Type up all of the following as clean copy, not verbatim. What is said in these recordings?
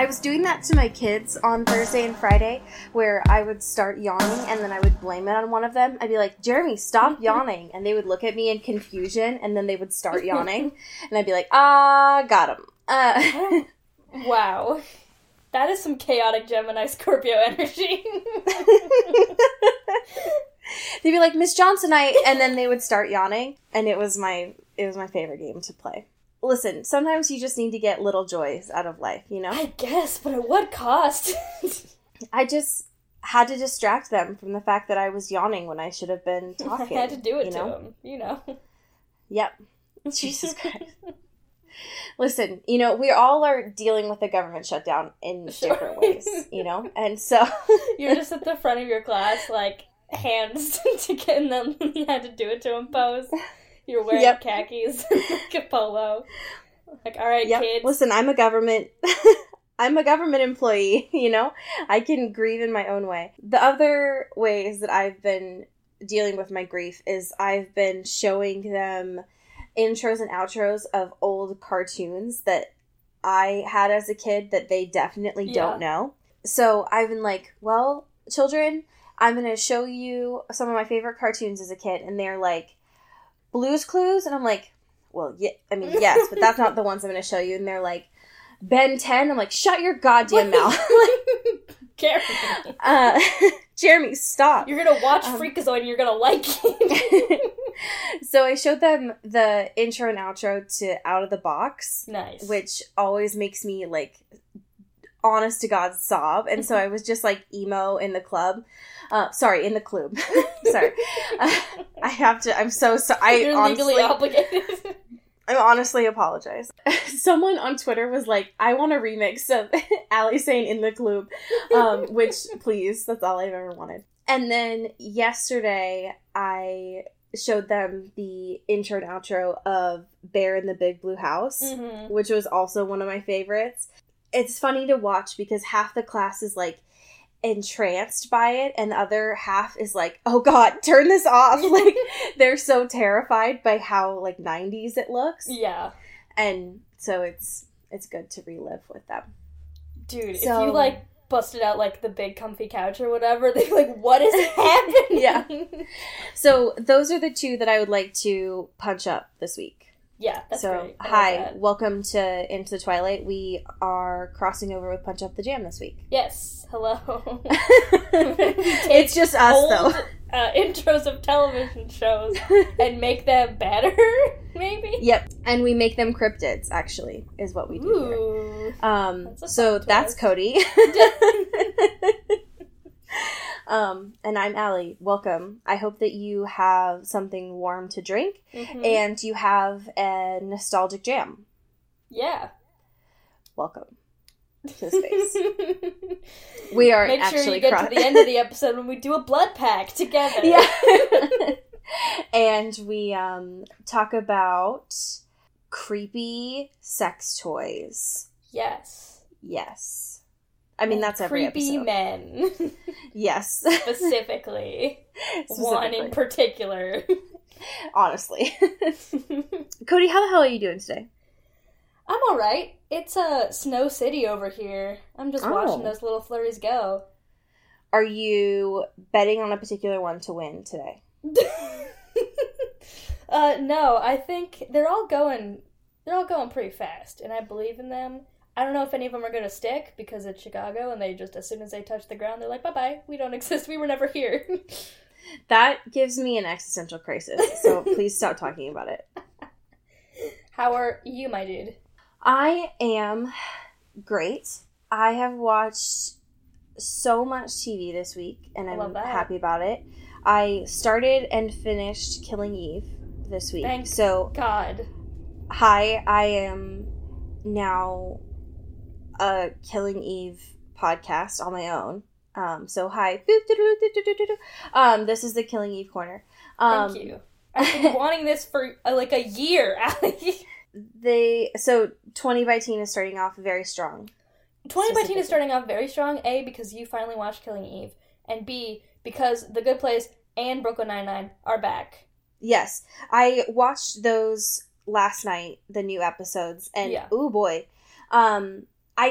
I was doing that to my kids on Thursday and Friday, where I would start yawning and then I would blame it on one of them. I'd be like, Jeremy, stop yawning. And they would look at me in confusion and then they would start yawning. And I'd be like, got him. Wow. That is some chaotic Gemini Scorpio energy. They'd be like, Miss Johnson, and then they would start yawning. And it was my favorite game to play. Listen, sometimes you just need to get little joys out of life, you know? I guess, but at what cost? I just had to distract them from the fact that I was yawning when I should have been talking. I had to do it to them, you know? Yep. Jesus Christ. Listen, you know, we all are dealing with a government shutdown in different ways, you know? And so... You're just at the front of your class, like, hands to get in them. You had to do it to them pose. You're wearing khakis, like a polo. Like, all right, kids. Listen, I'm a government employee, you know? I can grieve in my own way. The other ways that I've been dealing with my grief is I've been showing them intros and outros of old cartoons that I had as a kid that they definitely don't know. So I've been like, well, children, I'm going to show you some of my favorite cartoons as a kid. And they're like, Blue's Clues? And I'm like, well, yes, but that's not the ones I'm going to show you. And they're like, Ben 10? I'm like, shut your goddamn mouth. Jeremy. Jeremy, stop. You're going to watch Freakazoid and you're going to like it. So I showed them the intro and outro to Out of the Box. Nice. Which always makes me, like, honest to God sob. And so I was just, like, emo in the club. In the club. Sorry. I have to, I'm so sorry. You're legally obligated. I honestly apologize. Someone on Twitter was like, I want a remix of Allie saying in the club, which, please, that's all I've ever wanted. And then yesterday, I showed them the intro and outro of Bear in the Big Blue House, which was also one of my favorites. It's funny to watch because half the class is like, entranced by it and the other half is like, oh god, turn this off. Like, they're so terrified by how, like, 90s it looks. Yeah. And so it's good to relive with them. Dude, so, if you, like, busted out, like, the Big Comfy Couch or whatever, they're like, what is happening? Yeah. So those are the two that I would like to punch up this week. Yeah, that's great. Hi, welcome to Into the Twilight. We are crossing over with Punch Up the Jam this week. Yes, hello. It's just us, though. Intros of television shows and make them better, maybe? Yep, and we make them cryptids, actually, is what we do here. So that's Cody. And I'm Allie. Welcome. I hope that you have something warm to drink and you have a nostalgic jam. Yeah. Welcome to space. We are Make actually sure you get to the end of the episode when we do a blood pack together. Yeah. And we talk about creepy sex toys. Yes. Yes. I mean, that's every episode. Creepy men. Yes. Specifically. One in particular. Honestly. Cody, how the hell are you doing today? I'm alright. It's a snow city over here. I'm just watching those little flurries go. Are you betting on a particular one to win today? No, I think they're all going pretty fast, and I believe in them. I don't know if any of them are going to stick because it's Chicago and they just, as soon as they touch the ground, they're like, bye-bye, we don't exist, we were never here. That gives me an existential crisis, so please stop talking about it. How are you, my dude? I am great. I have watched so much TV this week and I'm happy about it. I started and finished Killing Eve this week. Thank God. Hi, I am now... a Killing Eve podcast on my own. So hi. This is the Killing Eve Corner. Thank you. I've been wanting this for like a year, Allie. So 20 by Teen is starting off very strong. 20 by Teen is starting off very strong, A, because you finally watched Killing Eve, and B, because The Good Place and Brooklyn Nine-Nine are back. Yes. I watched those last night, the new episodes, and ooh boy. Mommy. I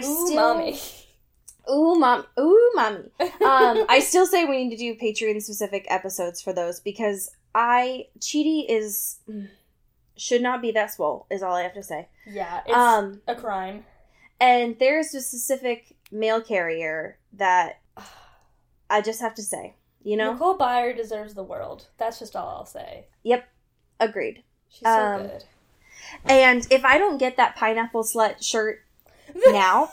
still say we need to do Patreon-specific episodes for those, because Chidi should not be that swole, is all I have to say. Yeah, it's a crime. And there's a specific mail carrier that I just have to say, you know? Nicole Byer deserves the world. That's just all I'll say. Yep. Agreed. She's so good. And if I don't get that pineapple slut shirt now...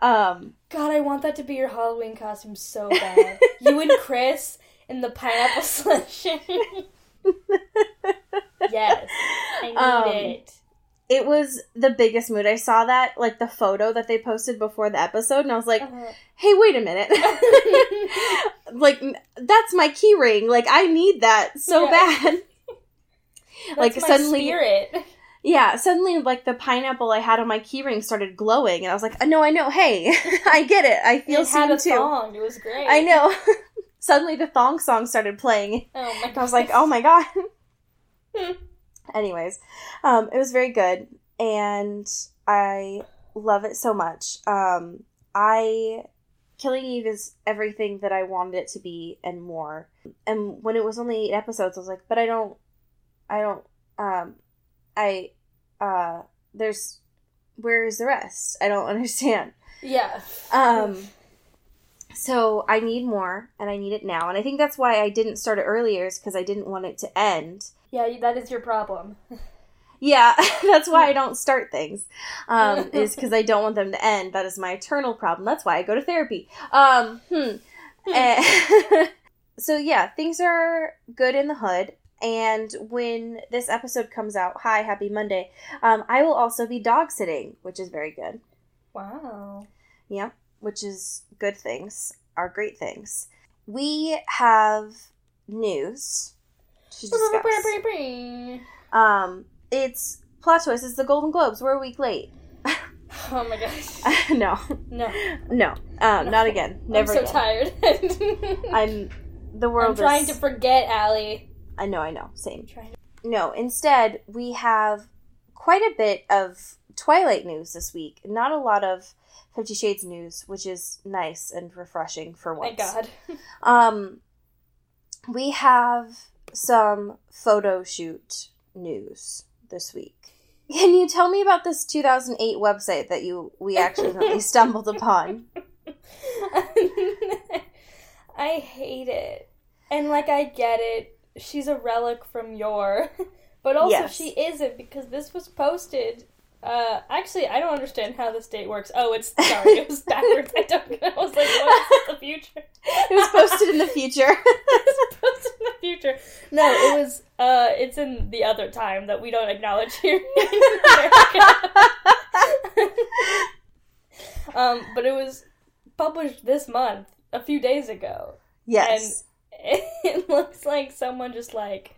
God, I want that to be your Halloween costume so bad. You and Chris in the pineapple slut shirt. Yes. I need it. It was the biggest mood. I saw that, like, the photo that they posted before the episode, and I was like, hey, wait a minute. Like, that's my key ring. Like, I need that so bad. That's like, my suddenly, spirit. Yeah, suddenly, like, the pineapple I had on my key ring started glowing, and I was like, no, I know. Hey, I get it. I feel seen, too. It had a thong. It was great. I know. Suddenly, the thong song started playing. Oh, my God. I was like, oh, my God. Anyways, it was very good, and I love it so much. Killing Eve is everything that I wanted it to be and more. And when it was only 8 episodes, I was like, but where is the rest? I don't understand. Yeah. So I need more, and I need it now. And I think that's why I didn't start it earlier, is because I didn't want it to end. Yeah, that is your problem. Yeah, that's why I don't start things, is because I don't want them to end. That is my eternal problem. That's why I go to therapy. So yeah, things are good in the hood. And when this episode comes out, hi, happy Monday, I will also be dog sitting, which is very good. Wow. Yeah, which is good things, are great things. We have news to discuss. It's plot twist. It's the Golden Globes. We're a week late. Oh my gosh. No. No. Not again. Never again. I'm so tired. I'm trying to forget, Allie. I know. Same. No, instead, we have quite a bit of Twilight news this week. Not a lot of 50 Shades news, which is nice and refreshing for once. Thank God. We have some photo shoot news this week. Can you tell me about this 2008 website that we accidentally stumbled upon? I hate it. And, like, I get it. She's a relic from yore, but also she isn't, because this was posted. Actually, I don't understand how this date works. Oh, it was backwards. I don't know. I was like, what is the future? It was posted in the future. No, it was. It's in the other time that we don't acknowledge here in America. But it was published this month, a few days ago. Yes. And it looks like someone just, like,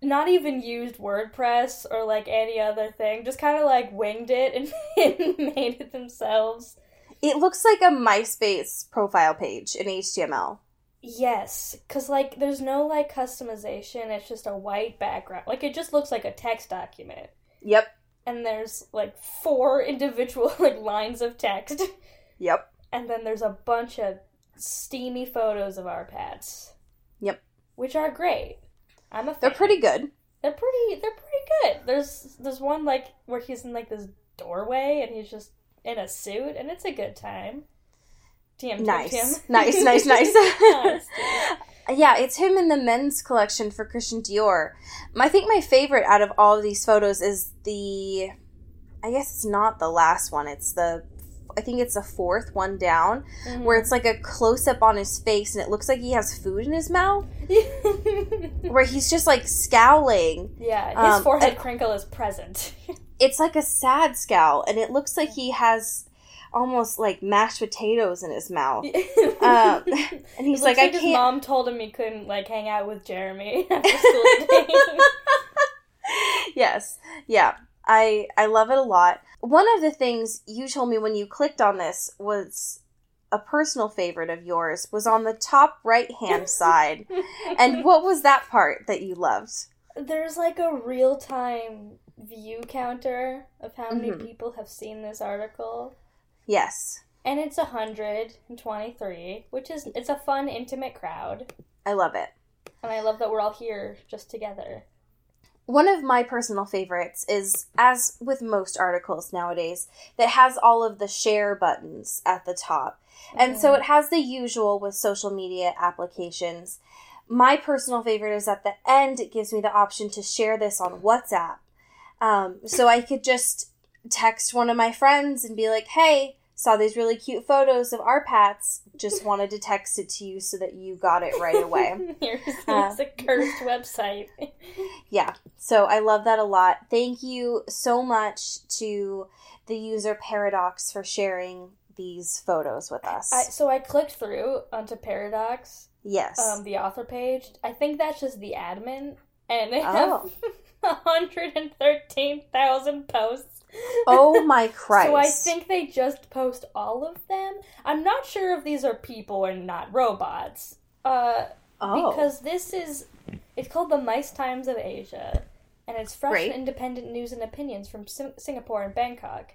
not even used WordPress or, like, any other thing. Just kind of, like, winged it and made it themselves. It looks like a MySpace profile page in HTML. Yes, because, like, there's no, like, customization. It's just a white background. Like, it just looks like a text document. Yep. And there's, like, 4 individual, like, lines of text. Yep. And then there's a bunch of steamy photos of our pets. Yep. Which are great. I'm a fan. They're pretty good. They're pretty good. There's one, like, where he's in, like, this doorway, and he's just in a suit, and it's a good time. TM. Nice. Yeah, it's him in the men's collection for Christian Dior. I think my favorite out of all of these photos is I guess it's not the last one. I think it's the 4th one down, where it's like a close-up on his face, and it looks like he has food in his mouth, where he's just, like, scowling. Yeah, his forehead crinkle is present. It's like a sad scowl, and it looks like he has almost like mashed potatoes in his mouth. And he's like, I can't. His mom told him he couldn't like hang out with Jeremy after school today. Yes. Yeah. I love it a lot. One of the things you told me when you clicked on this was a personal favorite of yours was on the top right-hand side. And what was that part that you loved? There's like a real-time view counter of how many people have seen this article. Yes. And it's 123, which is, it's a fun, intimate crowd. I love it. And I love that we're all here just together. One of my personal favorites is, as with most articles nowadays, that has all of the share buttons at the top. And so it has the usual with social media applications. My personal favorite is at the end, it gives me the option to share this on WhatsApp. So I could just text one of my friends and be like, hey, saw these really cute photos of our pats, just wanted to text it to you so that you got it right away. Here's a cursed website. Yeah, so I love that a lot. Thank you so much to the user Paradox for sharing these photos with us. So I clicked through onto Paradox. Yes. The author page. I think that's just the admin, and they have 113,000 posts. Oh my Christ. So I think they just post all of them. I'm not sure if these are people and not robots. Because this is, it's called the Mice Times of Asia. And it's fresh and independent news and opinions from Singapore and Bangkok.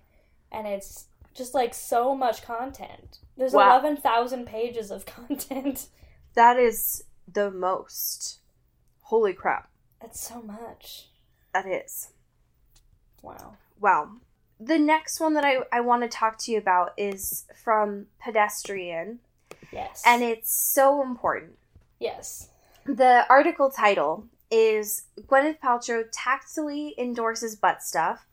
And it's just like so much content. There's 11,000 pages of content. That is the most. Holy crap. That's so much. That is. Wow. Wow. The next one that I want to talk to you about is from Pedestrian. Yes. And it's so important. Yes. The article title is Gwyneth Paltrow tactfully endorses butt stuff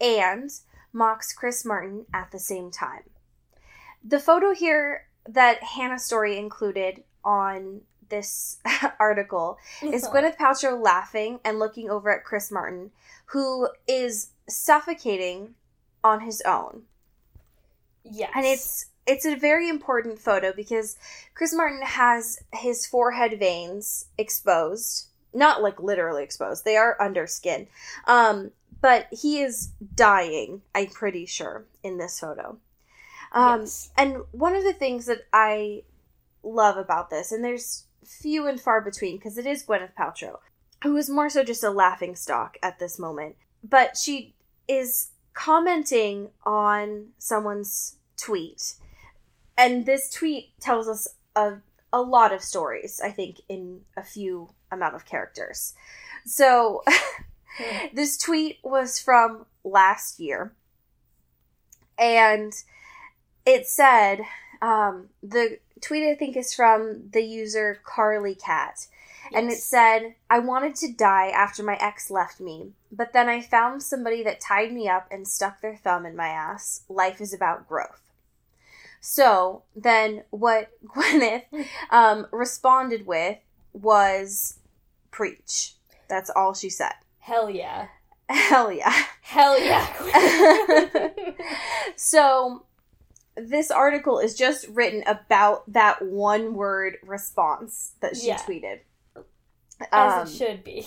and mocks Chris Martin at the same time. The photo here that Hannah's story included on this article is Gwyneth Paltrow laughing and looking over at Chris Martin, who is suffocating on his own. Yes. And it's a very important photo because Chris Martin has his forehead veins exposed. Not like literally exposed. They are under skin. But he is dying, I'm pretty sure, in this photo. Yes. And one of the things that I love about this, and there's few and far between because it is Gwyneth Paltrow, who is more so just a laughing stock at this moment. But she is commenting on someone's tweet. And this tweet tells us a lot of stories, I think, in a few amount of characters. So this tweet was from last year. And it said, the tweet I think is from the user Carly Cat. Yes. And it said, I wanted to die after my ex left me, but then I found somebody that tied me up and stuck their thumb in my ass. Life is about growth. So then what Gwyneth responded with was, preach. That's all she said. Hell yeah. Hell yeah. Hell yeah. So this article is just written about that one word response that she tweeted. As it should be.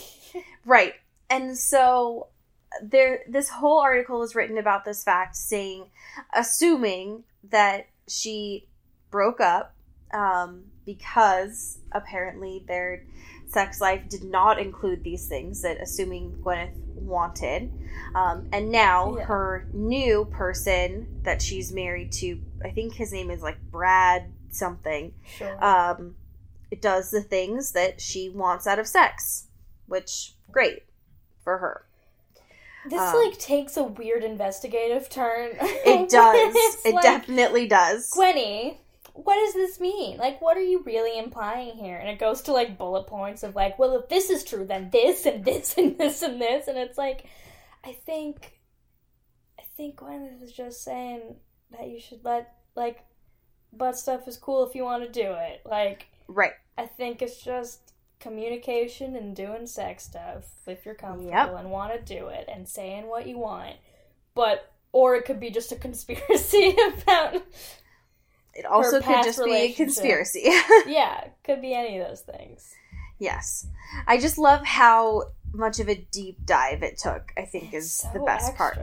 Right. And so this whole article is written about this fact, assuming that she broke up because apparently their sex life did not include these things that assuming Gwyneth wanted. And now her new person that she's married to, I think his name is like Brad something. Sure. It does the things that she wants out of sex, which, great for her. This, takes a weird investigative turn. It does. It definitely does. Gwenny, what does this mean? Like, what are you really implying here? And it goes to, bullet points of, well, if this is true, then this and this and this and this. And it's I think Gwen was just saying that you should butt stuff is cool if you want to do it. Right. I think it's just communication and doing sex stuff if you're comfortable and want to do it and saying what you want. But, or it could be just a conspiracy about... It also could just be a conspiracy. Yeah, could be any of those things. Yes. I just love how much of a deep dive it took, I think, is so the best part.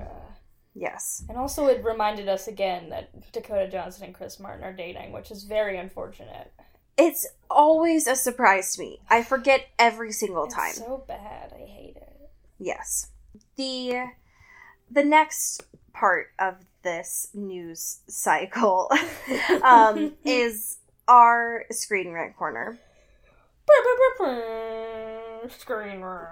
Yes. And also it reminded us again that Dakota Johnson and Chris Martin are dating, which is very unfortunate. It's always a surprise to me. I forget every single time. It's so bad. I hate it. Yes. The next part of this news cycle is our Screen Rant corner. Screen Rant.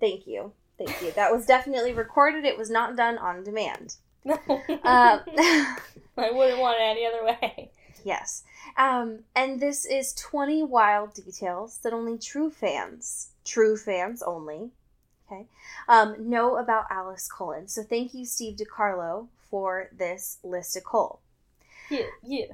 Thank you. Thank you. That was definitely recorded. It was not done on demand. No. I wouldn't want it any other way. Yes. And this is 20 wild details that only true fans only, okay, know about Alice Cullen. So thank you, Steve DiCarlo, for this listicle. Yeah, yeah.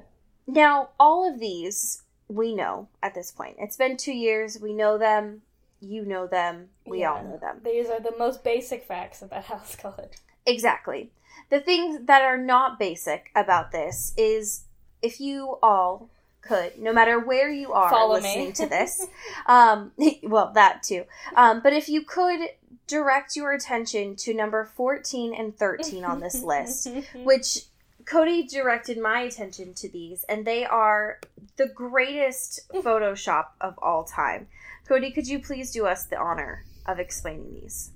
Now, all of these we know at this point. It's been 2 years. We know them. You know them. We all know them. These are the most basic facts about Alice Cullen. Exactly. The things that are not basic about this is... If you all could, no matter where you are listening to this, well, that too. But if you could direct your attention to number 14 and 13 on this list, which Cody directed my attention to these, and they are the greatest Photoshop of all time. Cody, could you please do us the honor of explaining these?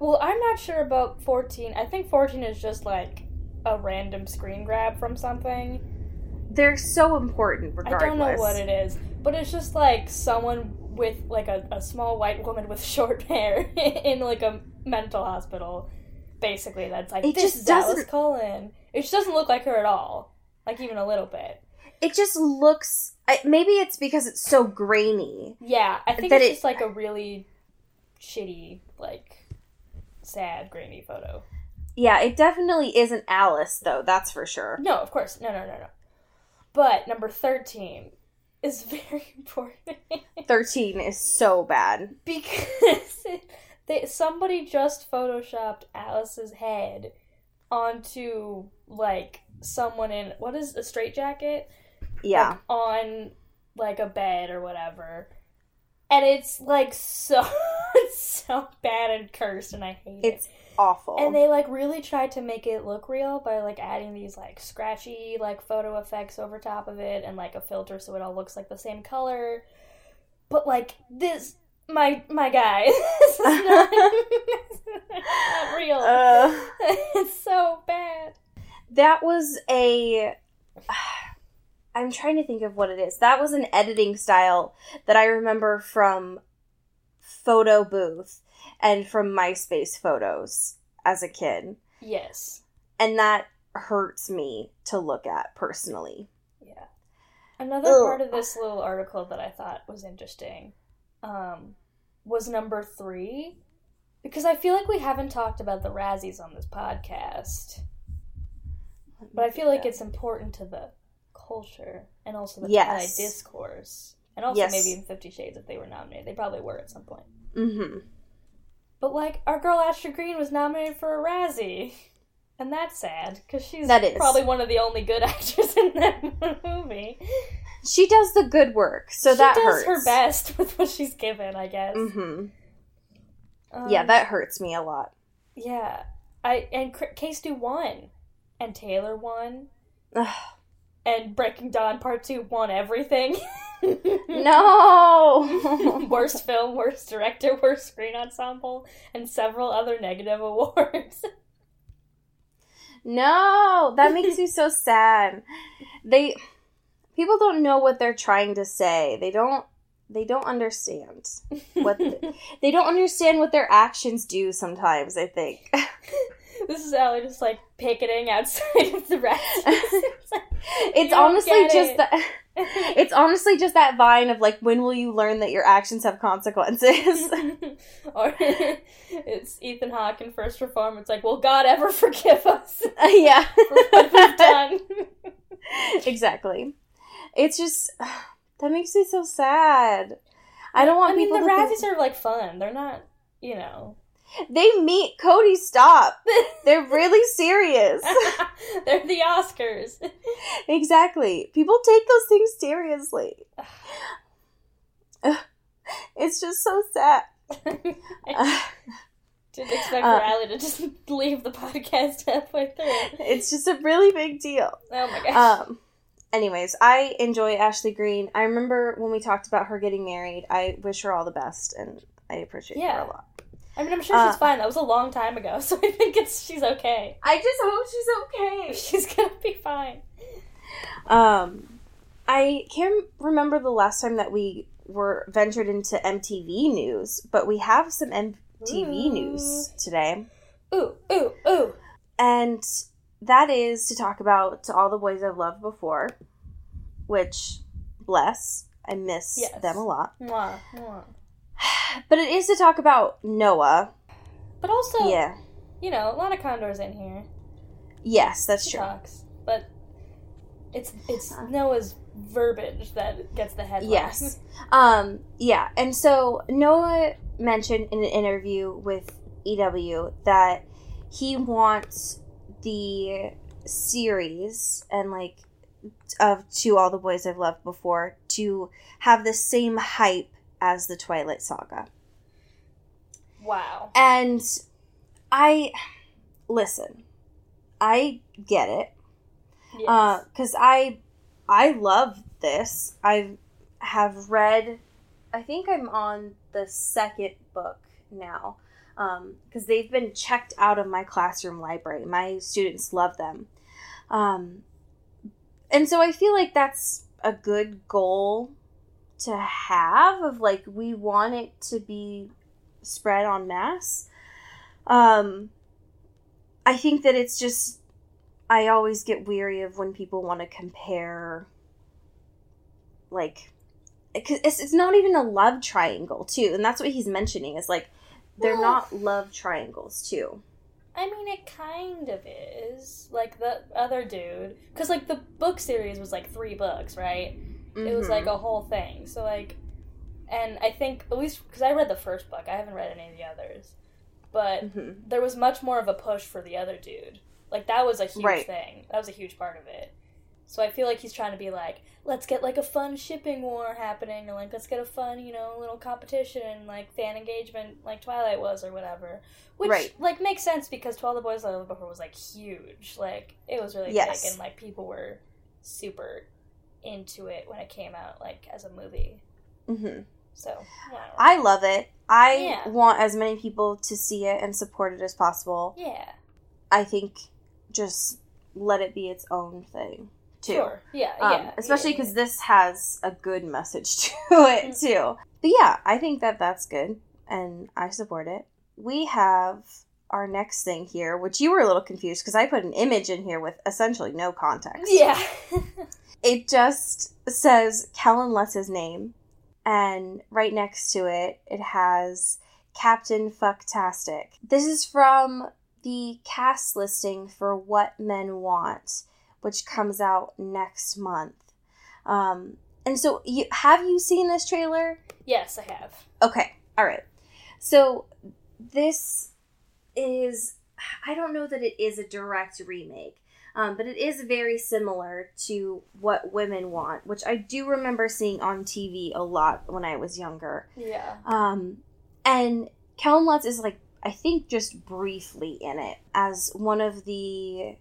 Well, I'm not sure about 14. I think 14 is just like... a random screen grab from something. They're so important regardless. I don't know what it is, but it's just like someone with like a small white woman with short hair in like a mental hospital, basically, that's like, this is Alice Cullen. It just doesn't look like her at all, like even a little bit. It just looks, maybe it's because it's so grainy. Yeah, I think it's just like a really shitty, like sad, grainy photo. Yeah, it definitely isn't Alice, though, that's for sure. No, of course. No. But number 13 is very important. 13 is so bad. Because somebody just photoshopped Alice's head onto, like, someone in, what is a straitjacket? Yeah. Like, on, like, a bed or whatever. And it's, like, so, it's so bad and cursed, and I hate it. It's awful. And they, like, really tried to make it look real by, like, adding these, like, scratchy, like, photo effects over top of it and, like, a filter so it all looks, like, the same color. But, like, this... My guy. This is not, not real. It's so bad. That was a... I'm trying to think of what it is. That was an editing style that I remember from Photo Booth. And from MySpace photos as a kid. Yes. And that hurts me to look at personally. Yeah. Another part of this little article that I thought was interesting was number 3. Because I feel like we haven't talked about the Razzies on this podcast. But I feel like it's important to the culture and also the Twilight discourse. And also maybe in 50 Shades if they were nominated. They probably were at some point. Mm-hmm. But, like, our girl Ashley Green was nominated for a Razzie. And that's sad, because she's probably one of the only good actors in that movie. She does the good work, so that hurts. She does her best with what she's given, I guess. Mm-hmm. Yeah, that hurts me a lot. Yeah. And Casey won. And Taylor won. Ugh. And Breaking Dawn Part 2 won everything. No! Worst film, worst director, worst screen ensemble, and several other negative awards. No! That makes you so sad. People don't know what they're trying to say. They don't understand what they don't understand what their actions do sometimes, I think. This is Allie just, like, picketing outside of the rest. It's honestly just that vine of, like, when will you learn that your actions have consequences? Or it's Ethan Hawke in First Reformed. It's like, will God ever forgive us? Yeah. For what we've done. Exactly. It's just, that makes me so sad. I don't want people to think... I mean, the Razzies are, like, fun. They're not, you know... They meet Cody. Stop. They're really serious. They're the Oscars. Exactly. People take those things seriously. It's just so sad. I didn't expect Riley to just leave the podcast halfway through. It's just a really big deal. Oh my gosh. Anyways, I enjoy Ashley Green. I remember when we talked about her getting married. I wish her all the best, and I appreciate her a lot. I mean, I'm sure she's fine. That was a long time ago, so I think she's okay. I just hope she's okay. She's gonna be fine. I can't remember the last time that we were ventured into MTV news, but we have some MTV news today. Ooh, ooh, ooh. And that is to talk about To All the Boys I've Loved Before, which, bless, I miss them a lot. Mwah, mwah. But it is to talk about Noah. But also, you know, a lot of Condor's in here. Yes, that's true. Talks, but it's Noah's verbiage that gets the headline. Yes. Yeah, and so Noah mentioned in an interview with EW that he wants the series and, like, of To All the Boys I've Loved Before to have the same hype as the Twilight Saga. Wow. And I get it. Yes. Because I love this. I have read, I think I'm on the second book now, because they've been checked out of my classroom library. My students love them. And so I feel like that's a good goal to have, of like, we want it to be spread en masse. I think that it's just, I always get weary of when people want to compare, like, because it's not even a love triangle too, and that's what he's mentioning, is like, they're not love triangles too. I mean, it kind of is, like, the other dude, because, like, the book series was like 3 books, right? It was, like, a whole thing. So, like, and I think, at least, because I read the first book. I haven't read any of the others. But there was much more of a push for the other dude. Like, that was a huge thing. That was a huge part of it. So I feel like he's trying to be like, let's get, like, a fun shipping war happening. And, like, let's get a fun, you know, little competition, like, fan engagement, like Twilight was or whatever. Which, like, makes sense, because To All the Boys I Loved Before was, like, huge. Like, it was really big. And, like, people were super into it when it came out, like, as a movie. So I love it. I want as many people to see it and support it as possible. I think just let it be its own thing too. Especially because this has a good message to it too. But I think that that's good, and I support it. We have our next thing here, which you were a little confused, because I put an image in here with essentially no context. It just says Kellan Lutz's name, and right next to it, it has Captain Fucktastic. This is from the cast listing for What Men Want, which comes out next month. And so, have you seen this trailer? Yes, I have. Okay, all right. So, this is, I don't know that it is a direct remake, but it is very similar to What Women Want, which I do remember seeing on TV a lot when I was younger. Yeah. And Kellan Lutz is, like, I think just briefly in it as one of the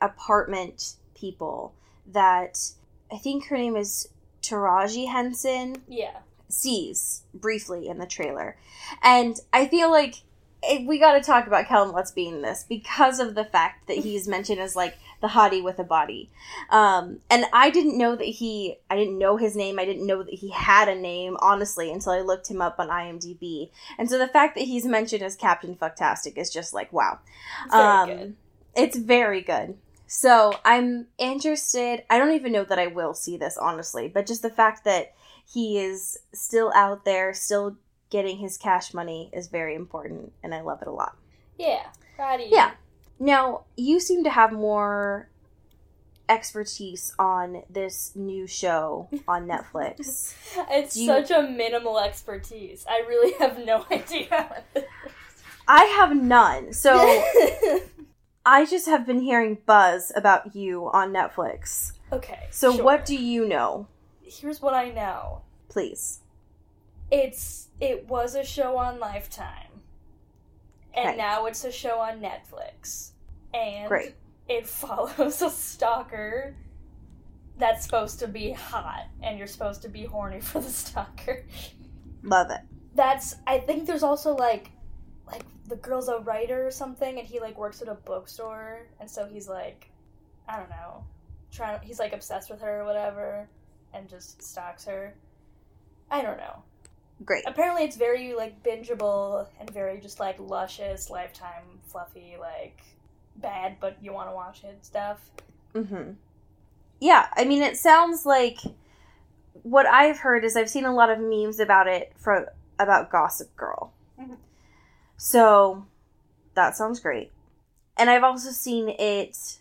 apartment people that, I think her name is Taraji Henson. Yeah. Sees briefly in the trailer. And I feel like we got to talk about Kellan Lutz being this, because of the fact that he's mentioned as, like, the hottie with a body. And I didn't know his name. I didn't know that he had a name, honestly, until I looked him up on IMDb. And so the fact that he's mentioned as Captain Fucktastic is just like, wow. It's very good. It's very good. So I'm interested. I don't even know that I will see this, honestly, but just the fact that he is still out there, still getting his cash money, is very important, and I love it a lot. Yeah. Now, you seem to have more expertise on this new show on Netflix. Such a minimal expertise. I really have no idea. I have none. So I just have been hearing buzz about you on Netflix. Okay. So sure. What do you know? Here's what I know. Please. It was a show on Lifetime. And now it's a show on Netflix. And it follows a stalker that's supposed to be hot, and you're supposed to be horny for the stalker. Love it. I think there's also, like the girl's a writer or something, and he, works at a bookstore, and so he's, I don't know, he's, obsessed with her or whatever, and just stalks her. I don't know. Great. Apparently it's very, bingeable and very just, luscious, Lifetime, fluffy, bad, but you want to watch it stuff. Mm-hmm. Yeah, I mean, it sounds like what I've heard is I've seen a lot of memes about it about Gossip Girl. Mm-hmm. So that sounds great. And I've also seen it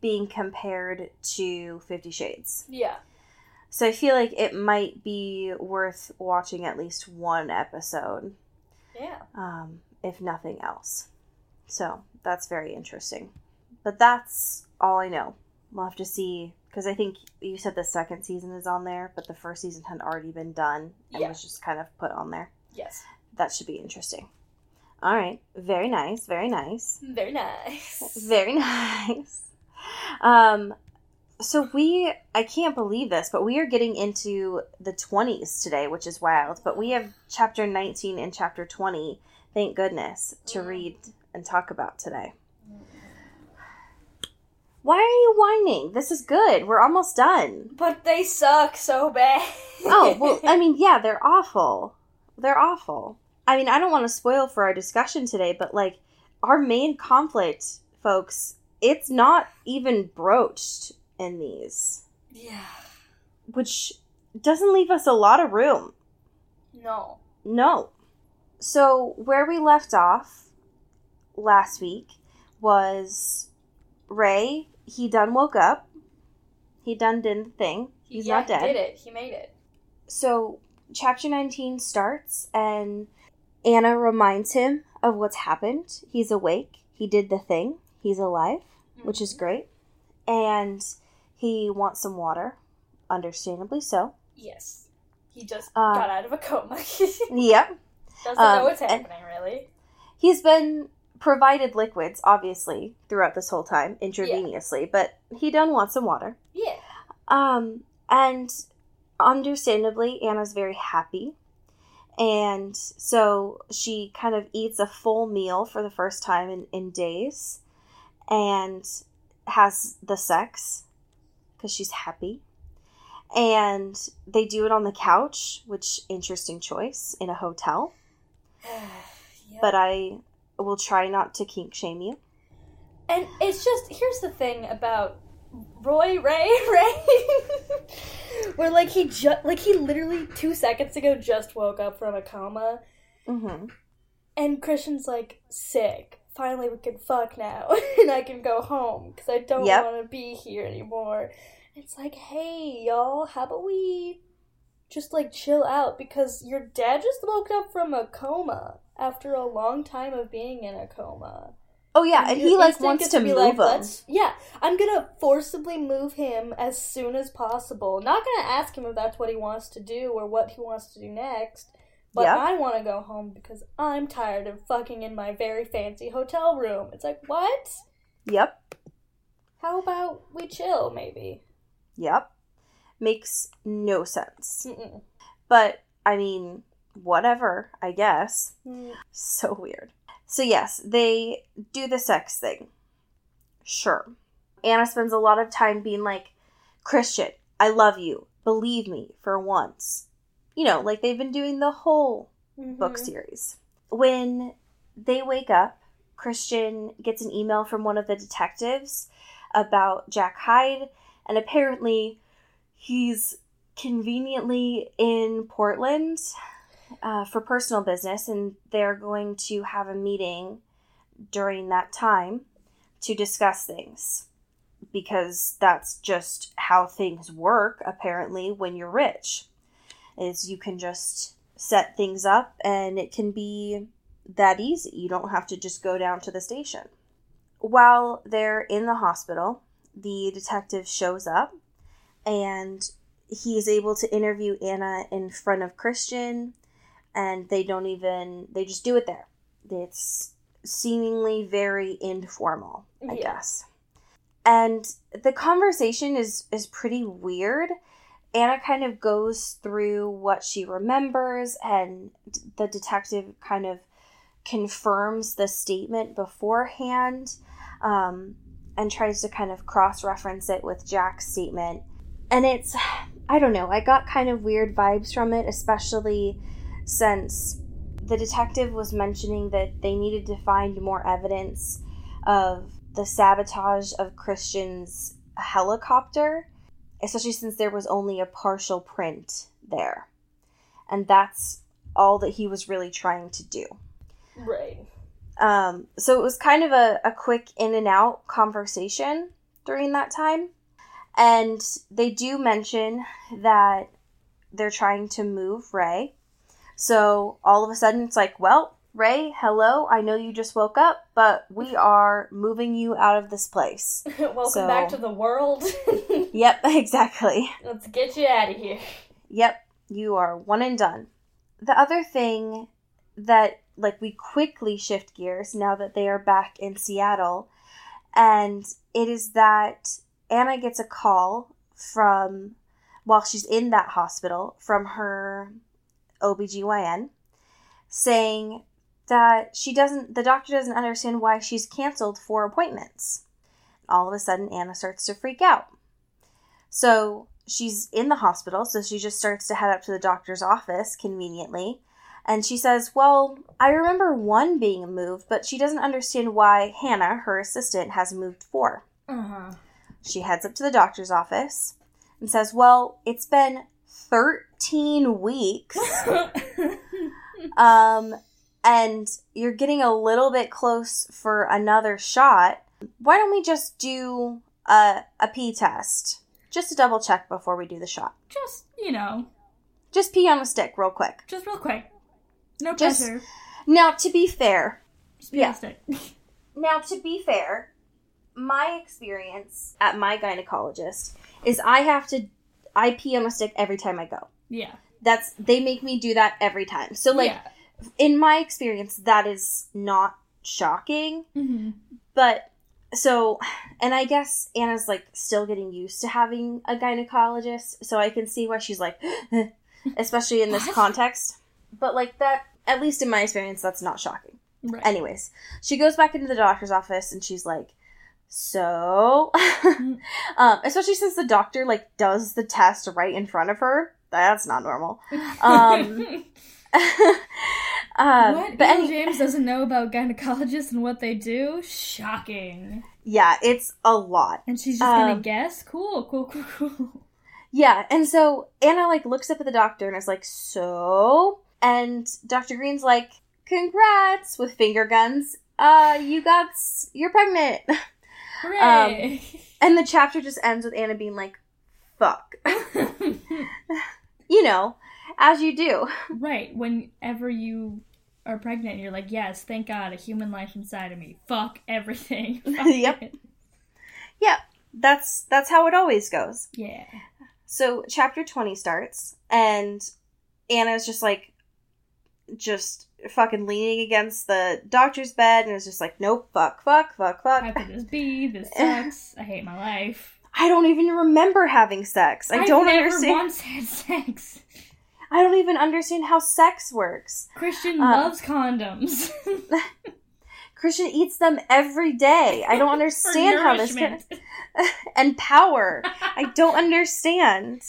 being compared to 50 Shades. Yeah. So I feel like it might be worth watching at least one episode. Yeah. If nothing else. So that's very interesting. But that's all I know. We'll have to see, because I think you said the second season is on there, but the first season had already been done and was just kind of put on there. Yes. That should be interesting. All right. Very nice. Very nice. Very nice. Very nice. So I can't believe this, but we are getting into the 20s today, which is wild. But we have chapter 19 and chapter 20, thank goodness, to read and talk about today. Why are you whining? This is good. We're almost done. But they suck so bad. Oh, well, I mean, yeah, they're awful. They're awful. I mean, I don't want to spoil for our discussion today, but, our main conflict, folks, it's not even broached in these. Yeah. Which doesn't leave us a lot of room. No. So, where we left off last week was Ray. He done woke up. He done did the thing. He's not dead. He did it. He made it. So chapter 19 starts, and Anna reminds him of what's happened. He's awake. He did the thing. He's alive, which is great. And he wants some water, understandably so. Yes. He just got out of a coma. Yep. Doesn't know what's happening, really. He's been provided liquids, obviously, throughout this whole time, intravenously, but he done want some water. Yeah. And understandably, Anna's very happy, and so she kind of eats a full meal for the first time in days, and has the sex, because she's happy, and they do it on the couch, which, interesting choice, in a hotel, but I will try not to kink shame you. And it's just, here's the thing about Ray. Where, he literally 2 seconds ago just woke up from a coma. Mm-hmm. And Christian's, sick. Finally, we can fuck now. And I can go home, because I don't want to be here anymore. It's hey, y'all, how about we just, chill out, because your dad just woke up from a coma after a long time of being in a coma. Oh, yeah, and he, wants to move him. I'm gonna forcibly move him as soon as possible. Not gonna ask him if that's what he wants to do or what he wants to do next, but I want to go home because I'm tired of fucking in my very fancy hotel room. It's what? Yep. How about we chill, maybe? Yep. Makes no sense. Mm-mm. But, I mean, whatever, I guess. Mm. So weird. So yes, they do the sex thing. Sure. Anna spends a lot of time being Christian, I love you. Believe me for once. You know, they've been doing the whole book series. When they wake up, Christian gets an email from one of the detectives about Jack Hyde, and apparently he's conveniently in Portland for personal business, and they're going to have a meeting during that time to discuss things. because that's just how things work, apparently, when you're rich. Is you can just set things up and it can be that easy. You don't have to just go down to the station. While they're in the hospital, the detective shows up and he is able to interview Anna in front of Christian, and they just do it there. It's seemingly very informal, I guess. And the conversation is pretty weird. Anna kind of goes through what she remembers, and the detective kind of confirms the statement beforehand and tries to kind of cross-reference it with Jack's statement. And it's, I don't know, I got kind of weird vibes from it, especially since the detective was mentioning that they needed to find more evidence of the sabotage of Christian's helicopter, especially since there was only a partial print there. And that's all that he was really trying to do. Right. So it was kind of a quick in and out conversation during that time. And they do mention that they're trying to move Ray. So all of a sudden it's like, well, Ray, hello, I know you just woke up, but we are moving you out of this place. Welcome back to the world. Yep, exactly. Let's get you out of here. Yep, you are one and done. The other thing that, like, we quickly shift gears now that they are back in Seattle, and it is that Anna gets a call from, while she's in that hospital, from her OBGYN saying that the doctor doesn't understand why she's canceled 4 appointments. All of a sudden, Anna starts to freak out. So she's in the hospital, so she just starts to head up to the doctor's office, conveniently. And she says, well, I remember 1 being moved, but she doesn't understand why Hannah, her assistant, has moved 4. Uh-huh. She heads up to the doctor's office and says, well, it's been 13 weeks. And you're getting a little bit close for another shot. Why don't we just do a pee test? Just to double check before we do the shot. Just, you know. Just pee on a stick real quick. Just real quick. No pressure. Now, to be fair. Just pee on a stick. Now, to be fair, my experience at my gynecologist is I pee on a stick every time I go. Yeah. They make me do that every time. So, like, in my experience, that is not shocking. Mm-hmm. But, so, and I guess Anna's, like, still getting used to having a gynecologist, so I can see why she's like, especially in this context. But, like, that, at least in my experience, that's not shocking. Right. Anyways, she goes back into the doctor's office, and she's like, so, especially since the doctor, like, does the test right in front of her. That's not normal. What but James doesn't know about gynecologists and what they do? Shocking. Yeah, it's a lot. And she's just gonna guess? Cool. Yeah, and so Anna, like, looks up at the doctor and is like, so? And Dr. Green's like, congrats, with finger guns. You're pregnant. Hooray. And the chapter just ends with Anna being like, fuck. You know, as you do. Right. Whenever you are pregnant, you're like, yes, thank God, a human life inside of me. Fuck everything. Fuck Yep. It. Yep. That's how it always goes. Yeah. So chapter 20 starts, and Anna's just like, just fucking leaning against the doctor's bed, and is just like, nope, fuck. How could this be? This sucks. I hate my life. I don't even remember having sex. I don't understand. Never once had sex. I don't even understand how sex works. Christian loves condoms. Christian eats them every day. I don't understand how this can. And power. I don't understand.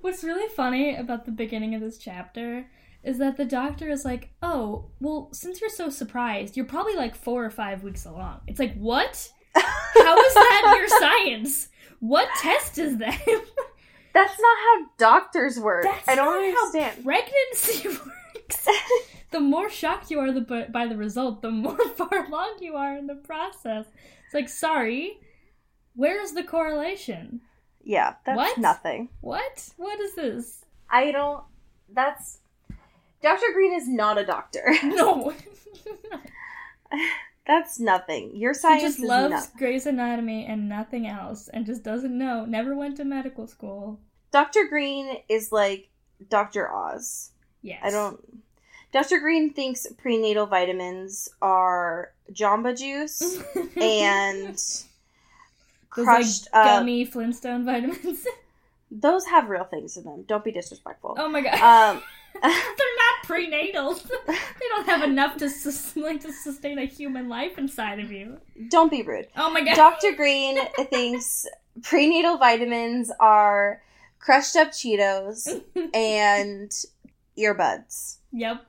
What's really funny about the beginning of this chapter is that the doctor is like, oh, well, since you're so surprised, you're probably like 4 or 5 weeks along. It's like, what? How is that your science? What test is that? That's not how doctors work. I don't understand. That's not how pregnancy works. The more shocked you are by the result, the more far along you are in the process. It's like, sorry, Where is the correlation? Yeah, that's what? Nothing. What? What is this? I don't... That's... Dr. Green is not a doctor. No. That's nothing. Your science is nothing. She just loves Grey's Anatomy and nothing else and just doesn't know. Never went to medical school. Dr. Green is like Dr. Oz. Yes. I don't... Dr. Green thinks prenatal vitamins are Jamba Juice and... crushed gummy Flintstone vitamins. Those have real things in them. Don't be disrespectful. Oh my god. They're not prenatal. They don't have enough to sustain a human life inside of you. Don't be rude. Oh my god. Dr. Green thinks prenatal vitamins are crushed up Cheetos and earbuds. Yep.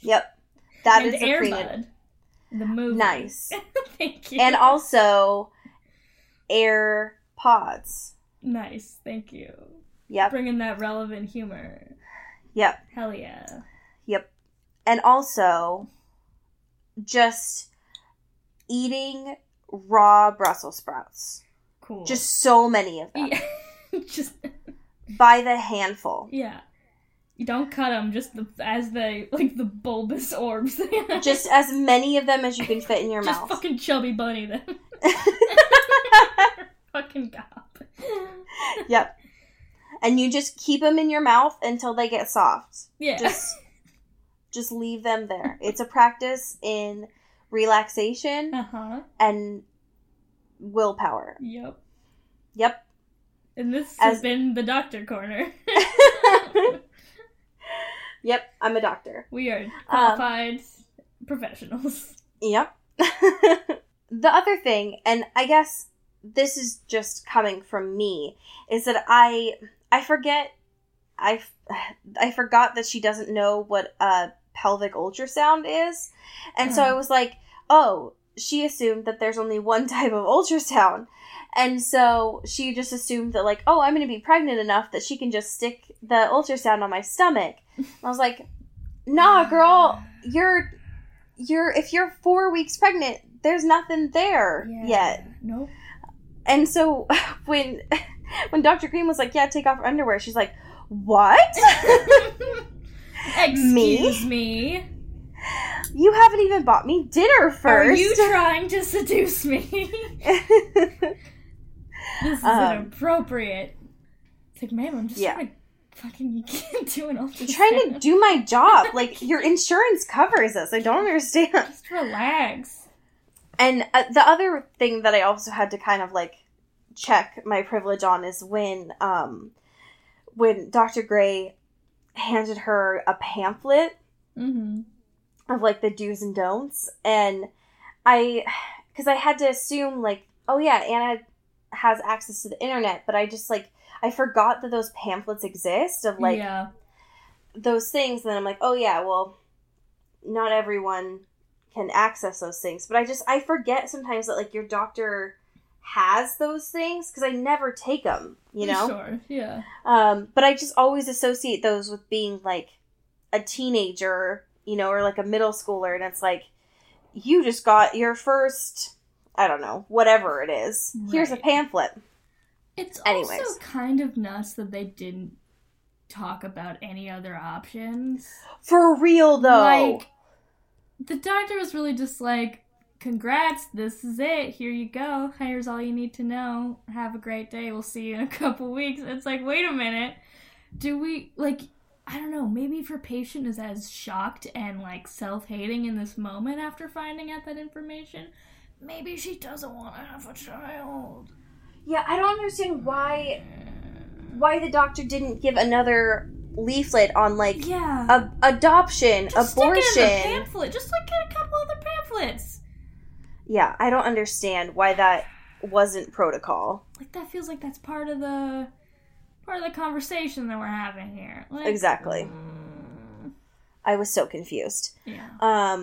Yep. That and is Earbud, a prenatal. The movie. Nice. Thank you. And also... AirPods. Nice, thank you. Yep. Bringing that relevant humor. Yep. Hell yeah. Yep. And also, just eating raw Brussels sprouts. Cool. Just so many of them. Yeah. Just by the handful. Yeah. You don't cut them, just the bulbous orbs. Just as many of them as you can fit in your mouth. Just fucking chubby bunny them. Fucking god. Yep. And you just keep them in your mouth until they get soft. Yeah. Just leave them there. It's a practice in relaxation and willpower. Yep. Yep. And this has been the Doctor Corner. Yep, I'm a doctor. We are qualified professionals. Yep. The other thing, and I guess this is just coming from me, is that I forgot that she doesn't know what a pelvic ultrasound is. And so I was like, oh, she assumed that there's only one type of ultrasound. And so she just assumed that, like, oh, I'm going to be pregnant enough that she can just stick the ultrasound on my stomach. And I was like, nah, girl, if you're 4 weeks pregnant, there's nothing there yet. Nope. And so when Dr. Green was like, yeah, take off her underwear, she's like, what? Excuse me? You haven't even bought me dinner first. Are you trying to seduce me? This is inappropriate. It's like, ma'am, I'm just trying to fucking do an ultrasound. I'm trying to do my job. Like, your insurance covers us. I don't understand. Just relax. And the other thing that I also had to kind of, like, check my privilege on is when Dr. Gray handed her a pamphlet of, like, the do's and don'ts. And because I had to assume, like, oh, yeah, Anna has access to the internet. But I just, like, I forgot that those pamphlets exist of, like, those things. And then I'm like, oh, yeah, well, not everyone can access those things. But I forget sometimes that, like, your doctor has those things because I never take them, you know? Sure, yeah. But I just always associate those with being, like, a teenager, you know, or, like, a middle schooler. And it's like, you just got your first, I don't know, whatever it is. Right. Here's a pamphlet. It's also kind of nuts that they didn't talk about any other options. For real, though. Like, the doctor was really just like, congrats, this is it, here you go, here's all you need to know, have a great day, we'll see you in a couple weeks. It's like, wait a minute, do we, like, I don't know, maybe if your patient is as shocked and, like, self-hating in this moment after finding out that information, maybe she doesn't want to have a child. Yeah, I don't understand why the doctor didn't give another leaflet on, like, adoption, just abortion. Just stick it in a pamphlet. Just, like, get a couple other pamphlets. Yeah, I don't understand why that wasn't protocol. Like, that feels like that's part of the conversation that we're having here. Like, exactly. I was so confused. Yeah.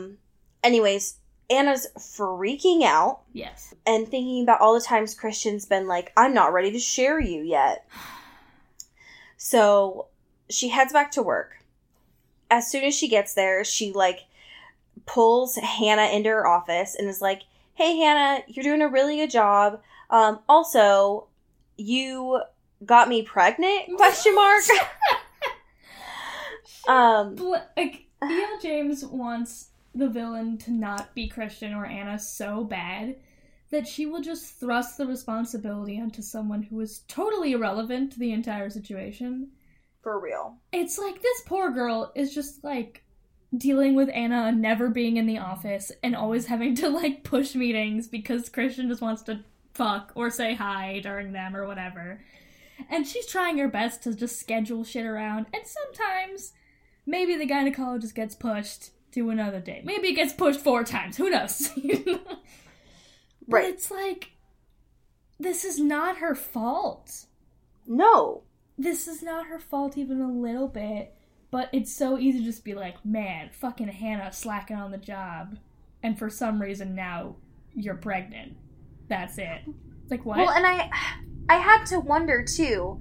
Anyways, Anna's freaking out. Yes. And thinking about all the times Christian's been like, I'm not ready to share you yet. So... she heads back to work. As soon as she gets there, she, like, pulls Hannah into her office and is like, hey, Hannah, you're doing a really good job. Also, you got me pregnant, question mark. Neil James wants the villain to not be Christian or Anna so bad that she will just thrust the responsibility onto someone who is totally irrelevant to the entire situation. For real. It's like, this poor girl is just, like, dealing with Anna never being in the office and always having to, like, push meetings because Christian just wants to fuck or say hi during them or whatever. And she's trying her best to just schedule shit around, and sometimes maybe the gynecologist gets pushed to another day. Maybe it gets pushed 4 times. Who knows? Right. But it's like, this is not her fault. No. This is not her fault even a little bit, but it's so easy to just be like, man, fucking Hannah slacking on the job, and for some reason now you're pregnant. That's it. It's like, what? Well, and I had to wonder, too,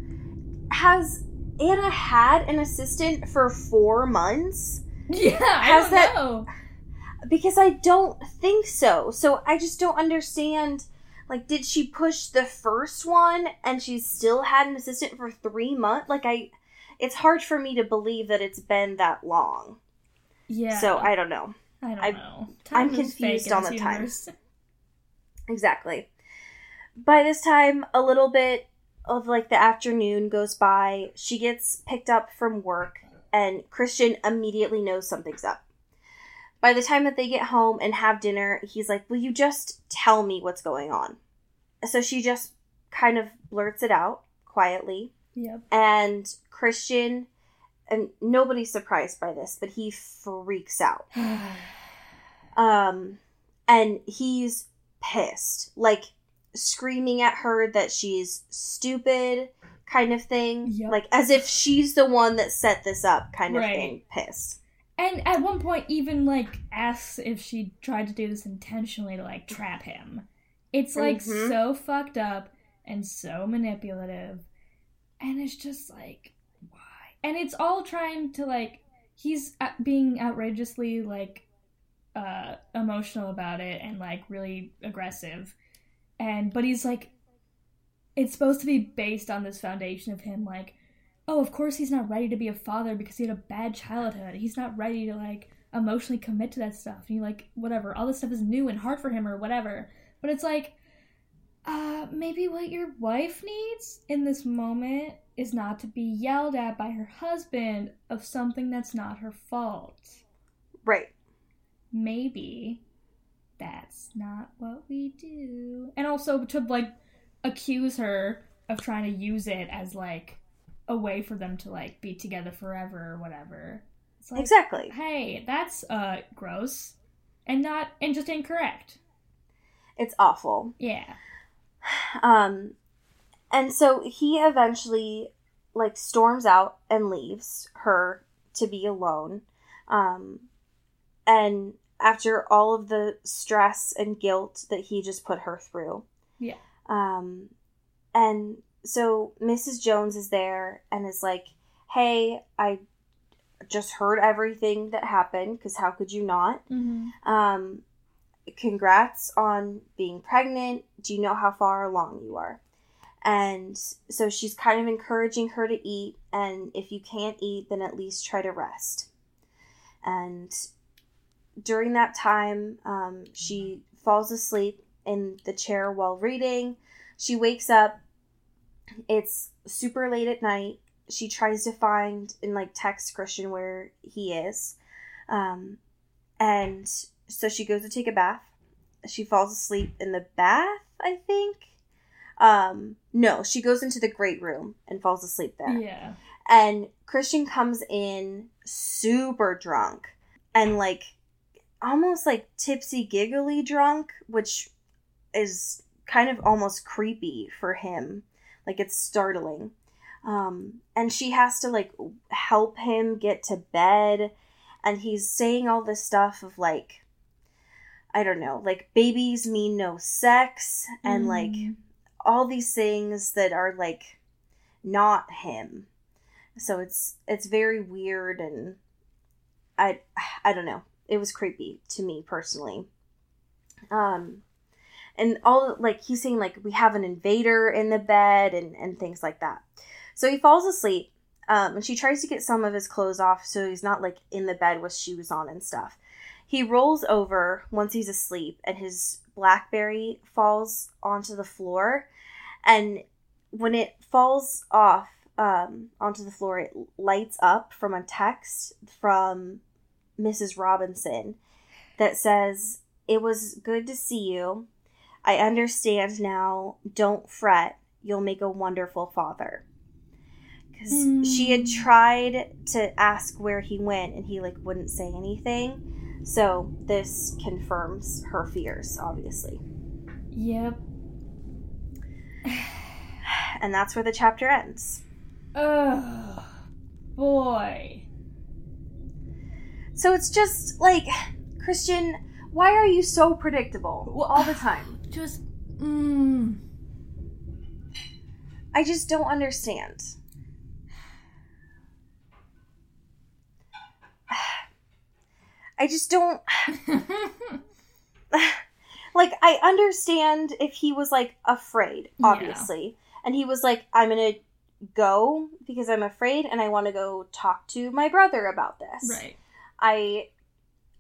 has Anna had an assistant for 4 months? Yeah, I don't know. Because I don't think so. So I just don't understand, like, did she push the first one and she still had an assistant for 3 months? Like, it's hard for me to believe that it's been that long. Yeah. So I don't know. I don't know. I'm confused on the time. Exactly. By this time, a little bit of, like, the afternoon goes by. She gets picked up from work, and Christian immediately knows something's up. By the time that they get home and have dinner, he's like, will you just tell me what's going on? So she just kind of blurts it out quietly. Yep. And Christian, and nobody's surprised by this, but he freaks out. And he's pissed. Like, screaming at her that she's stupid kind of thing. Yep. Like, as if she's the one that set this up kind of thing. Pissed. And at one point even, like, asks if she tried to do this intentionally to, like, trap him. It's, like, so fucked up and so manipulative. And it's just, like, why? And it's all trying to, like, he's being outrageously, like, emotional about it and, like, really aggressive. But he's, like, it's supposed to be based on this foundation of him, like, oh, of course he's not ready to be a father because he had a bad childhood. He's not ready to, like, emotionally commit to that stuff. And you, like, whatever, all this stuff is new and hard for him or whatever. But it's like, maybe what your wife needs in this moment is not to be yelled at by her husband of something that's not her fault. Right. Maybe that's not what we do. And also to, like, accuse her of trying to use it as, like, a way for them to, like, be together forever or whatever. It's like, exactly. Hey, that's gross and not and just incorrect. It's awful. Yeah. And so he eventually, like, storms out and leaves her to be alone. And after all of the stress and guilt that he just put her through. Yeah. And so Mrs. Jones is there and is like, hey, I just heard everything that happened because how could you not? Mm-hmm. Congrats on being pregnant. Do you know how far along you are? And so she's kind of encouraging her to eat. And if you can't eat, then at least try to rest. And during that time, she falls asleep in the chair while reading. She wakes up. It's super late at night. She tries to find and, like, text Christian where he is. And so she goes to take a bath. She falls asleep in the bath, I think. No, she goes into the great room and falls asleep there. Yeah. And Christian comes in super drunk and, like, almost, like, tipsy giggly drunk, which is kind of almost creepy for him. Like, it's startling. And she has to, like, help him get to bed. And he's saying all this stuff of, like, I don't know, like, babies mean no sex. And, like, all these things that are, like, not him. So it's very weird. And I don't know. It was creepy to me personally. And all, like, he's saying, like, we have an invader in the bed and things like that. So he falls asleep, and she tries to get some of his clothes off so he's not, like, in the bed with shoes on and stuff. He rolls over once he's asleep, and his BlackBerry falls onto the floor. And when it falls off onto the floor, it lights up from a text from Mrs. Robinson that says, "It was good to see you. I understand now. Don't fret. You'll make a wonderful father." Because she had tried to ask where he went, and he, like, wouldn't say anything. So this confirms her fears, obviously. Yep. And that's where the chapter ends. Oh, boy. So it's just, like, Christian, why are you so predictable all the time? Just, I just don't understand. I just don't... Like, I understand if he was, like, afraid, obviously. Yeah. And he was like, I'm going to go because I'm afraid and I want to go talk to my brother about this. Right. I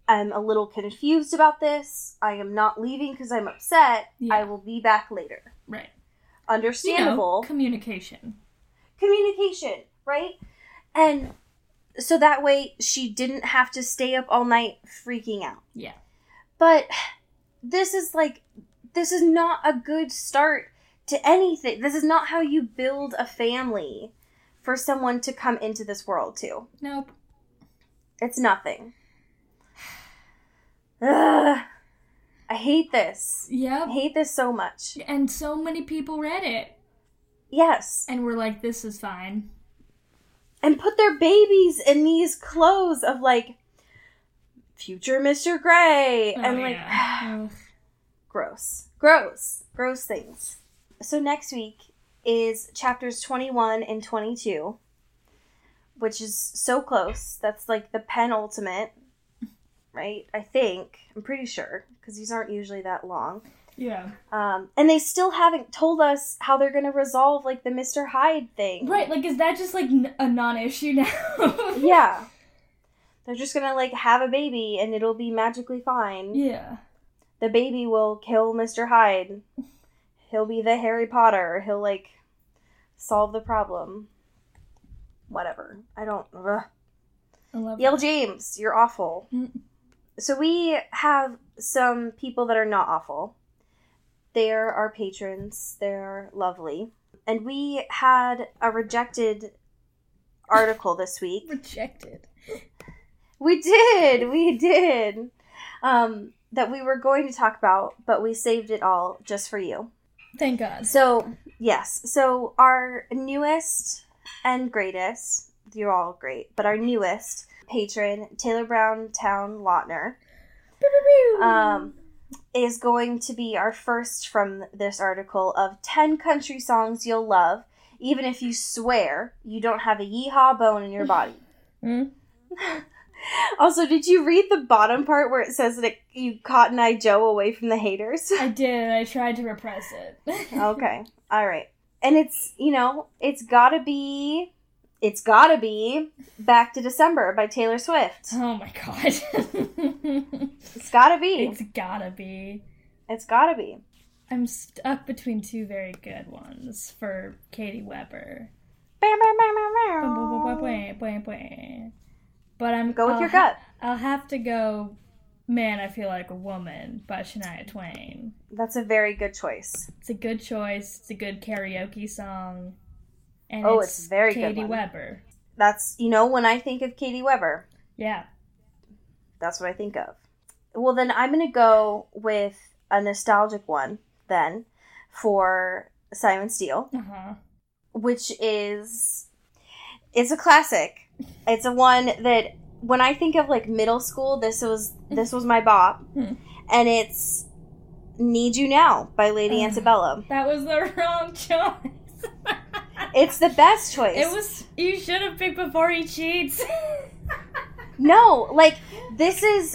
am a little confused about this. I am not leaving because I'm upset. Yeah. I will be back later. Right. Understandable. You know, communication. Communication, right? And so that way she didn't have to stay up all night freaking out. Yeah. But... This is not a good start to anything. This is not how you build a family for someone to come into this world to. Nope. It's nothing. Ugh. I hate this. Yep. I hate this so much. And so many people read it. Yes. And were like, this is fine. And put their babies in these clothes of, like, future Mr. Gray, and yeah. gross things. So next week is chapters 21 and 22, which is so close. That's like the penultimate, right? I think, I'm pretty sure, because these aren't usually that long. Yeah. And they still haven't told us how they're going to resolve, like, the Mr. Hyde thing. Right, like, is that just, like, a non-issue now? Yeah. They're just gonna, like, have a baby, and it'll be magically fine. Yeah. The baby will kill Mr. Hyde. He'll be the Harry Potter. He'll, like, solve the problem. Whatever. I don't... Ugh. I love Yale that. James, you're awful. Mm-mm. So we have some people that are not awful. They're our patrons. They're lovely. And we had a rejected article this week. Rejected. We did. That we were going to talk about, but we saved it all just for you. Thank God. So, yes. So, our newest and greatest, you're all great, but our newest patron, Taylor Brown Town Lautner, is going to be our first from this article of 10 country songs you'll love, even if you swear you don't have a yeehaw bone in your body. Also, did you read the bottom part where it says that you Cotton Eye Joe away from the haters? I did. I tried to repress it. Okay. All right. And it's, you know, it's gotta be Back to December by Taylor Swift. Oh my God. It's gotta be. I'm stuck between two very good ones for Katie Weber. But I'm go with your gut. I'll have to go, Man, I Feel Like a Woman by Shania Twain. That's a very good choice. It's a good choice. It's a good karaoke song. And it's very Katie good. Katie Weber. That's, you know, when I think of Katie Weber. Yeah. That's what I think of. Well, then I'm going to go with a nostalgic one then for Simon Steele, which is, it's a classic. It's a one that when I think of, like, middle school, this was my bop. And it's Need You Now by Lady Antebellum. That was the wrong choice. It's the best choice. It was, you should have picked Before He Cheats. No, like, this is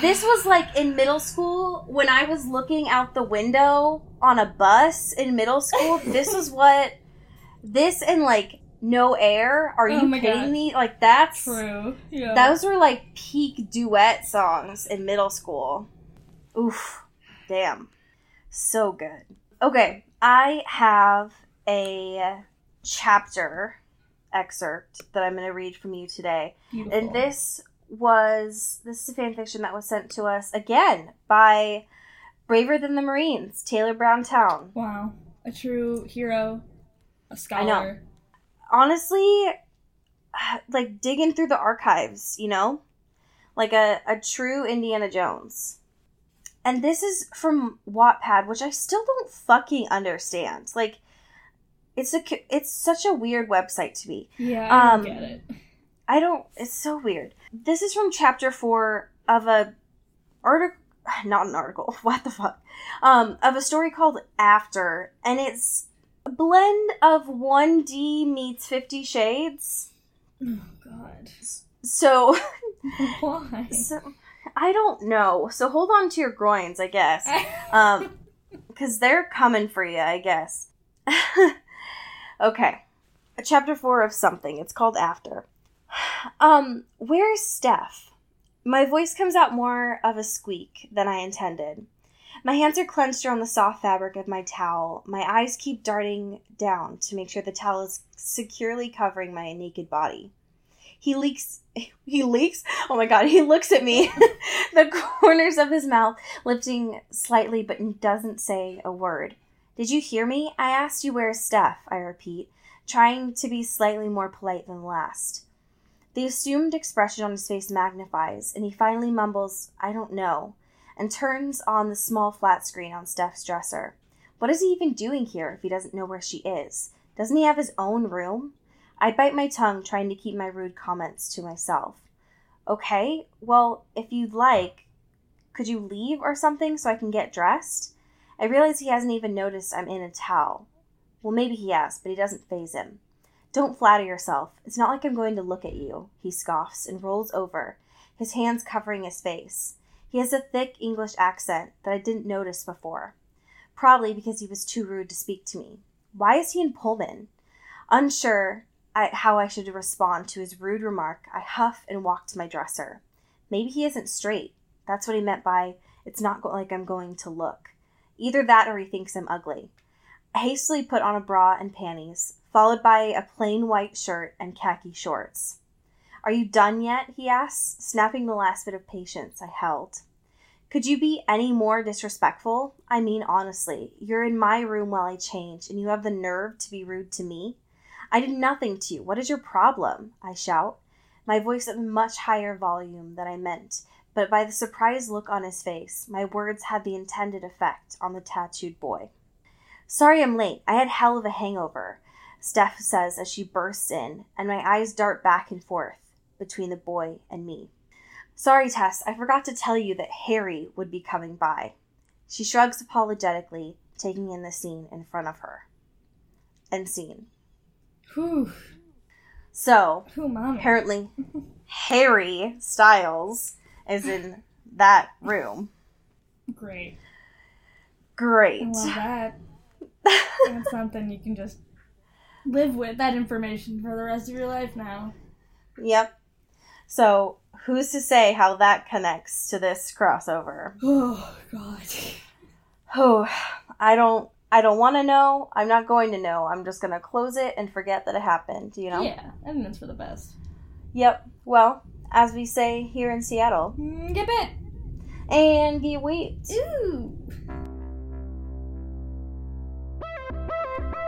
This was like in middle school when I was looking out the window on a bus in middle school. This was what this and like No Air. Are you kidding me? Like that's true. Yeah. Those were like peak duet songs in middle school. Oof. Damn. So good. Okay. I have a chapter excerpt that I'm going to read from you today. Beautiful. And this is a fan fiction that was sent to us again by Braver Than the Marines, Taylor Browntown. Wow. A true hero. A scholar. I know. Honestly, like digging through the archives, you know? Like a true Indiana Jones. And this is from Wattpad, which I still don't fucking understand. Like, it's such a weird website to me. Yeah, I don't get it. It's so weird. This is from chapter 4 of a story called After, and it's a blend of 1D meets 50 Shades. Oh, God. So... Why? So, I don't know. So hold on to your groins, I guess. Because they're coming for you, I guess. Okay. Chapter 4 of something. It's called After. Where's Steph? My voice comes out more of a squeak than I intended. My hands are clenched around the soft fabric of my towel. My eyes keep darting down to make sure the towel is securely covering my naked body. He leaks? Oh my God, he looks at me. The corners of his mouth lifting slightly, but doesn't say a word. Did you hear me? I asked you where is Steph, I repeat, trying to be slightly more polite than last. The assumed expression on his face magnifies, and he finally mumbles, I don't know, and turns on the small flat screen on Steph's dresser. What is he even doing here if he doesn't know where she is? Doesn't he have his own room? I bite my tongue, trying to keep my rude comments to myself. Okay, well, if you'd like, could you leave or something so I can get dressed? I realize he hasn't even noticed I'm in a towel. Well, maybe he has, but he doesn't faze him. Don't flatter yourself. It's not like I'm going to look at you, he scoffs and rolls over, his hands covering his face. He has a thick English accent that I didn't notice before, probably because he was too rude to speak to me. Why is he in Pullman? Unsure how I should respond to his rude remark, I huff and walk to my dresser. Maybe he isn't straight. That's what he meant by, it's not like I'm going to look. Either that or he thinks I'm ugly. I hastily put on a bra and panties, followed by a plain white shirt and khaki shorts. Are you done yet? He asks, snapping the last bit of patience I held. Could you be any more disrespectful? I mean, honestly, you're in my room while I change, and you have the nerve to be rude to me? I did nothing to you. What is your problem? I shout, my voice at a much higher volume than I meant, but by the surprised look on his face, my words had the intended effect on the tattooed boy. Sorry I'm late. I had hell of a hangover, Steph says as she bursts in, and my eyes dart back and forth between the boy and me. Sorry, Tess, I forgot to tell you that Harry would be coming by. She shrugs apologetically, taking in the scene in front of her. End scene. Whew. So, apparently, Harry Styles is in that room. Great. I love that. That's something you can just live with, that information, for the rest of your life now. Yep. So, who's to say how that connects to this crossover? Oh, God. Oh, I don't want to know. I'm not going to know. I'm just going to close it and forget that it happened, you know? Yeah, I think that's for the best. Yep. Well, as we say here in Seattle, get bit and get whipped. Ooh.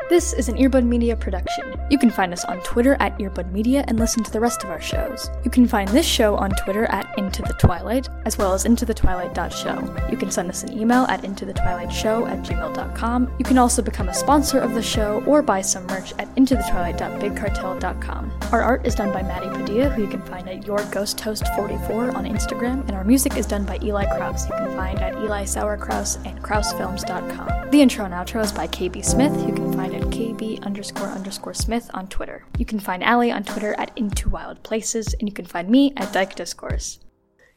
This is an Earbud Media production. You can find us on Twitter at Earbud Media and listen to the rest of our shows. You can find this show on Twitter at Into the Twilight, as well as intothetwilight.show. You can send us an email at intothetwilightshow@gmail.com. You can also become a sponsor of the show or buy some merch at intothetwilight.bigcartel.com. Our art is done by Maddie Padilla, who you can find at YourGhostHost44 on Instagram, and our music is done by Eli Krause, who you can find at Eli Sauerkraus and KrausFilms.com. The intro and outro is by KB Smith, who you can find at KB__Smith on Twitter. You can find Allie on Twitter at Into Wild Places, and you can find me at Dyke Discourse.